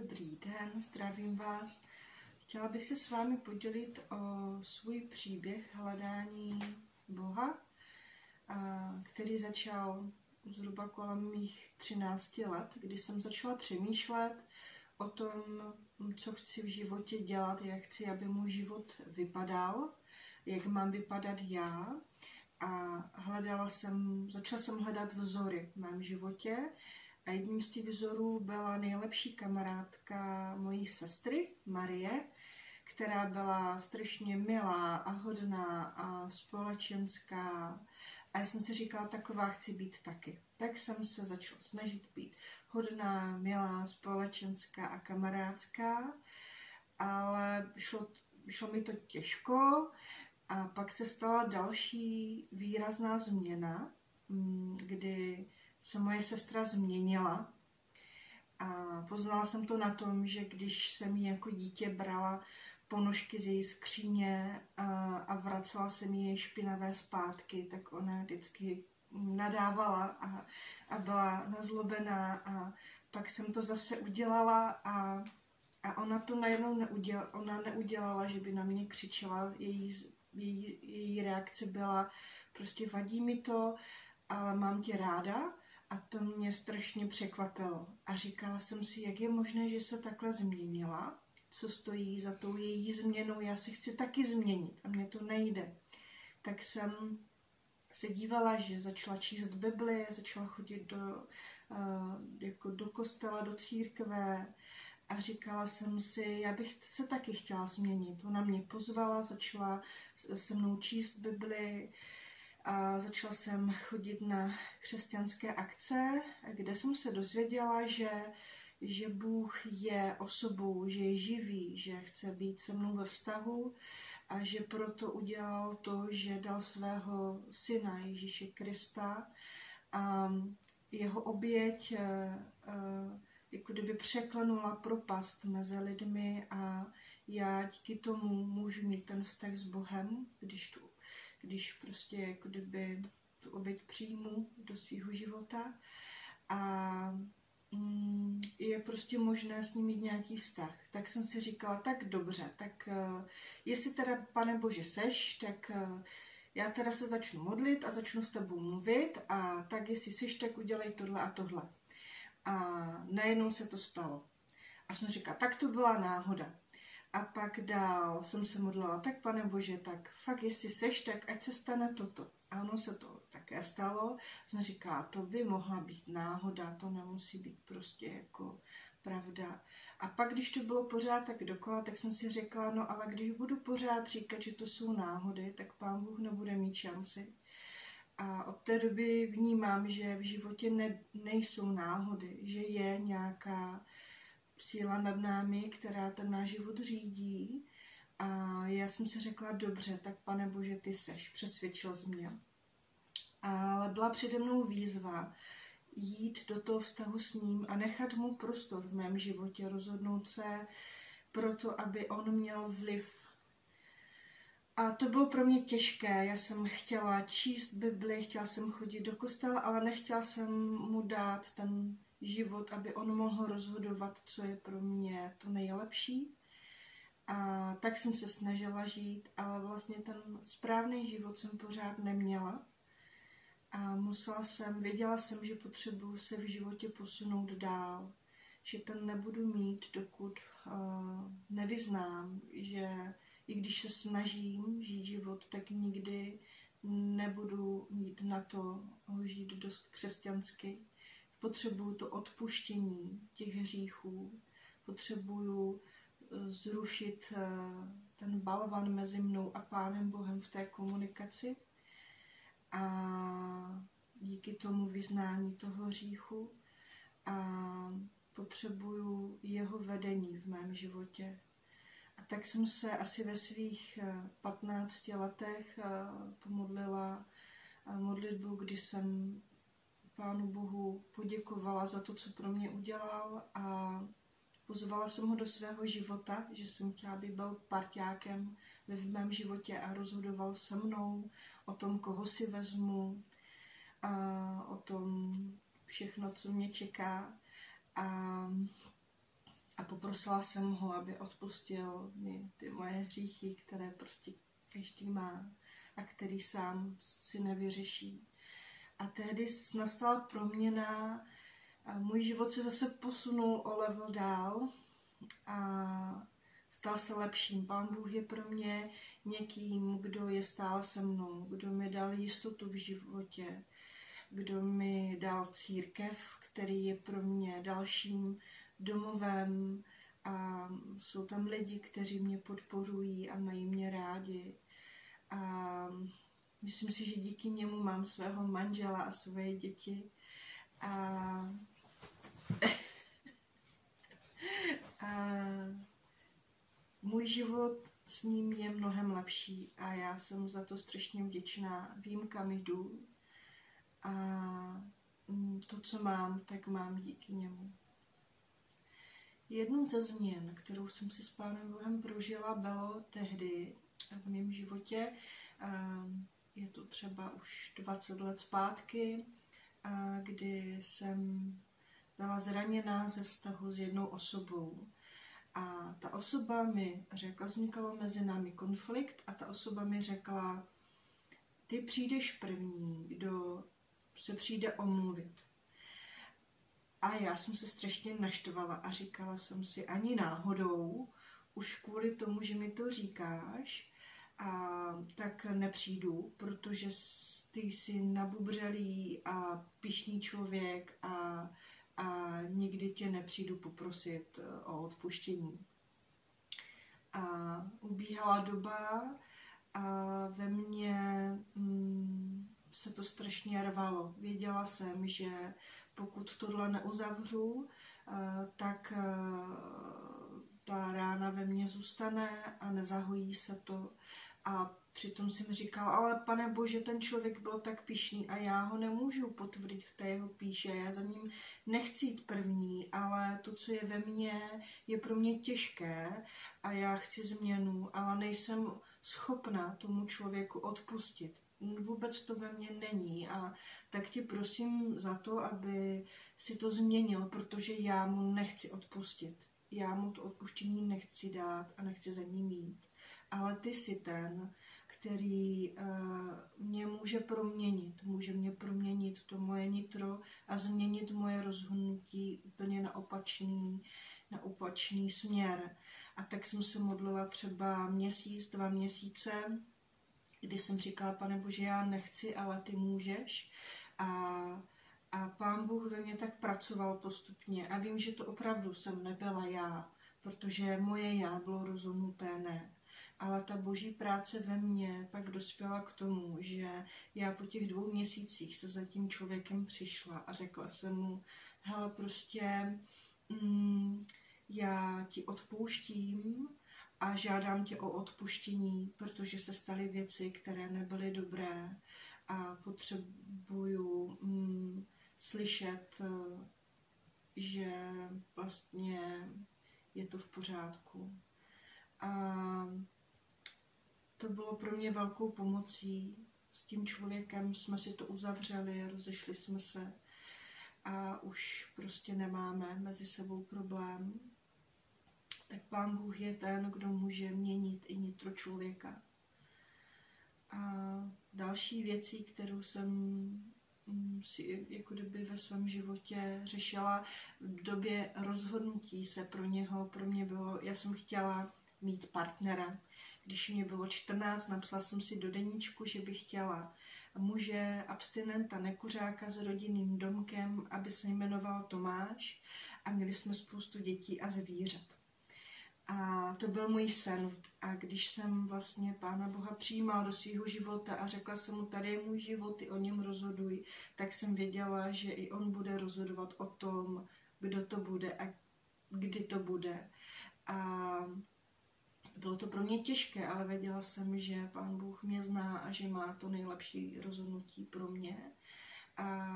Dobrý den, zdravím vás. Chtěla bych se s vámi podělit o svůj příběh hledání Boha, který začal zhruba kolem mých 13 let, kdy jsem začala přemýšlet o tom, co chci v životě dělat, jak chci, aby můj život vypadal, jak mám vypadat já. A začala jsem hledat vzory v mém životě. A jedním z těch vzorů byla nejlepší kamarádka mojí sestry, Marie, která byla strašně milá a hodná a společenská. A já jsem si říkala, taková chci být taky. Tak jsem se začala snažit být hodná, milá, společenská a kamarádská. Ale šlo mi to těžko. A pak se stala další výrazná změna, kdy se moje sestra změnila a poznala jsem to na tom, že když jsem jí jako dítě brala ponožky z její skříně a vracela jsem jí špinavé zpátky, tak ona vždycky nadávala a byla nazlobená a pak jsem to zase udělala a ona to najednou neudělala, že by na mě křičela, její reakce byla prostě vadí mi to, ale mám tě ráda. A to mě strašně překvapilo. A říkala jsem si, jak je možné, že se takhle změnila, co stojí za tou její změnou, já se chci taky změnit a mně to nejde. Tak jsem se dívala, že začala číst Bibli, začala chodit do kostela, do církve a říkala jsem si, já bych se taky chtěla změnit. Ona mě pozvala, začala se mnou číst Bibli. A začala jsem chodit na křesťanské akce, kde jsem se dozvěděla, že Bůh je osobou, že je živý, že chce být se mnou ve vztahu a že proto udělal to, že dal svého syna Ježíše Krista a jeho oběť jako kdyby překlenula propast mezi lidmi a já díky tomu můžu mít ten vztah s Bohem, když prostě jako kdyby tu oběť přijmu do svého života a je prostě možné s ním mít nějaký vztah. Tak jsem si říkala, tak dobře, tak jestli teda, Pane Bože, seš, tak já teda se začnu modlit a začnu s tebou mluvit a tak jestli seš, tak udělej tohle a tohle. A najednou se to stalo. A jsem říkala, tak to byla náhoda. A pak dál jsem se modlila, tak Pane Bože, tak fakt jestli seš, tak ať se stane toto. A ono se to také stalo. Jsem říkala, to by mohla být náhoda, to nemusí být prostě jako pravda. A pak, když to bylo pořád tak dokola, tak jsem si řekla, no ale když budu pořád říkat, že to jsou náhody, tak Pán Bůh nebude mít šanci. A od té doby vnímám, že v životě nejsou náhody, že je nějaká síla nad námi, která ten náš život řídí. A já jsem si řekla, dobře, tak Pane Bože, ty seš, přesvědčil jsi mě. Ale byla přede mnou výzva jít do toho vztahu s ním a nechat mu prostor v mém životě, rozhodnout se proto, aby on měl vliv. A to bylo pro mě těžké, já jsem chtěla číst Bibli, chtěla jsem chodit do kostela, ale nechtěla jsem mu dát ten život, aby on mohl rozhodovat, co je pro mě to nejlepší. A tak jsem se snažila žít, ale vlastně ten správný život jsem pořád neměla. A věděla jsem, že potřebuji se v životě posunout dál, že ten nebudu mít, dokud nevyznám, že i když se snažím žít život, tak nikdy nebudu mít na to žít dost křesťansky. Potřebuju to odpuštění těch hříchů, potřebuju zrušit ten balvan mezi mnou a Pánem Bohem v té komunikaci a díky tomu vyznání toho hříchu a potřebuju jeho vedení v mém životě. A tak jsem se asi ve svých 15 letech pomodlila modlitbu, kdy jsem Pánu Bohu poděkovala za to, co pro mě udělal a pozvala jsem ho do svého života, že jsem chtěla, aby byl parťákem ve mém životě a rozhodoval se mnou o tom, koho si vezmu, a o tom všechno, co mě čeká. A poprosila jsem ho, aby odpustil mi ty moje hříchy, které prostě každý má a který sám si nevyřeší. A tehdy nastala proměna a můj život se zase posunul o level dál a stal se lepším. Pán Bůh je pro mě někým, kdo je stále se mnou, kdo mi dal jistotu v životě, kdo mi dal církev, který je pro mě dalším domovem a jsou tam lidi, kteří mě podporují a mají mě rádi. A myslím si, že díky němu mám svého manžela a své děti. A můj život s ním je mnohem lepší a já jsem za to strašně vděčná. Vím, kam jdu a to, co mám, tak mám díky němu. Jednou ze změn, kterou jsem si s Pánem Bohem prožila, bylo tehdy v mém životě, je to třeba už 20 let zpátky, kdy jsem byla zraněná ze vztahu s jednou osobou. A ta osoba mi řekla, vznikal mezi námi konflikt a ta osoba mi řekla, ty přijdeš první, kdo se přijde omluvit. A já jsem se strašně naštvala a říkala jsem si, ani náhodou, už kvůli tomu, že mi to říkáš, tak nepřijdu, protože ty jsi nabubřelý a pyšný člověk a nikdy tě nepřijdu poprosit o odpuštění. A ubíhala doba a ve mně se to strašně rvalo. Věděla jsem, že pokud tohle neuzavřu, tak ta rána ve mně zůstane a nezahojí se to. A přitom jsem říkala, ale Pane Bože, ten člověk byl tak pyšný a já ho nemůžu potvrdit v té jeho píše. Já za ním nechci jít první, ale to, co je ve mně, je pro mě těžké a já chci změnu, ale nejsem schopná tomu člověku odpustit. Vůbec to ve mně není a tak ti prosím za to, aby si to změnil, protože já mu nechci odpustit. Já mu to odpuštění nechci dát a nechci za ním jít. Ale ty jsi ten, který mě může proměnit. Může mě proměnit to moje nitro a změnit moje rozhodnutí úplně na opačný směr. A tak jsem se modlila třeba měsíc, 2 měsíce, kdy jsem říkala, Pane Bože, já nechci, ale ty můžeš. A Pán Bůh ve mně tak pracoval postupně. A vím, že to opravdu jsem nebyla já, protože moje já bylo rozhodnuté ne. Ale ta boží práce ve mně pak dospěla k tomu, že já po těch 2 měsících se za tím člověkem přišla a řekla jsem mu, hele, prostě já ti odpouštím a žádám tě o odpuštění, protože se staly věci, které nebyly dobré a potřebuju slyšet, že vlastně je to v pořádku. A to bylo pro mě velkou pomocí. S tím člověkem jsme si to uzavřeli, rozešli jsme se a už prostě nemáme mezi sebou problém. Tak Pán Bůh je ten, kdo může měnit i nitro člověka. A další věcí, kterou jsem si jako kdyby ve svém životě řešila v době rozhodnutí se pro něho, pro mě bylo, já jsem chtěla mít partnera. Když mě bylo 14, napsala jsem si do deníčku, že bych chtěla muže, abstinenta, nekuřáka s rodinným domkem, aby se jmenoval Tomáš a měli jsme spoustu dětí a zvířat. A to byl můj sen. A když jsem vlastně Pána Boha přijímal do svého života a řekla jsem mu, tady je můj život, ty o něm rozhoduj, tak jsem věděla, že i on bude rozhodovat o tom, kdo to bude a kdy to bude. A bylo to pro mě těžké, ale věděla jsem, že Pán Bůh mě zná a že má to nejlepší rozhodnutí pro mě. A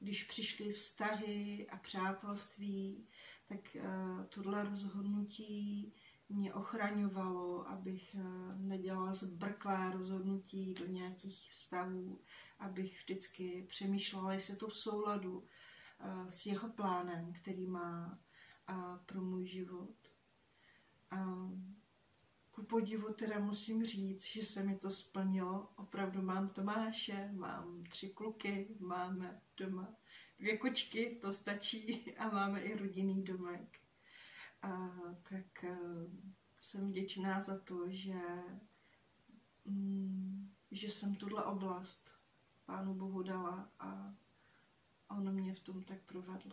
když přišly vztahy a přátelství, tak tohle rozhodnutí mě ochraňovalo, abych nedělala zbrklé rozhodnutí do nějakých vztahů, abych vždycky přemýšlela, jestli to v souladu s jeho plánem, který má. a pro můj život. A ku podivu teda musím říct, že se mi to splnilo. Opravdu mám Tomáše, mám 3 kluky, máme doma 2 kočky, to stačí, a máme i rodinný domek. A tak jsem vděčná za to, že jsem tuhle oblast Pánu Bohu dala a on mě v tom tak provedl.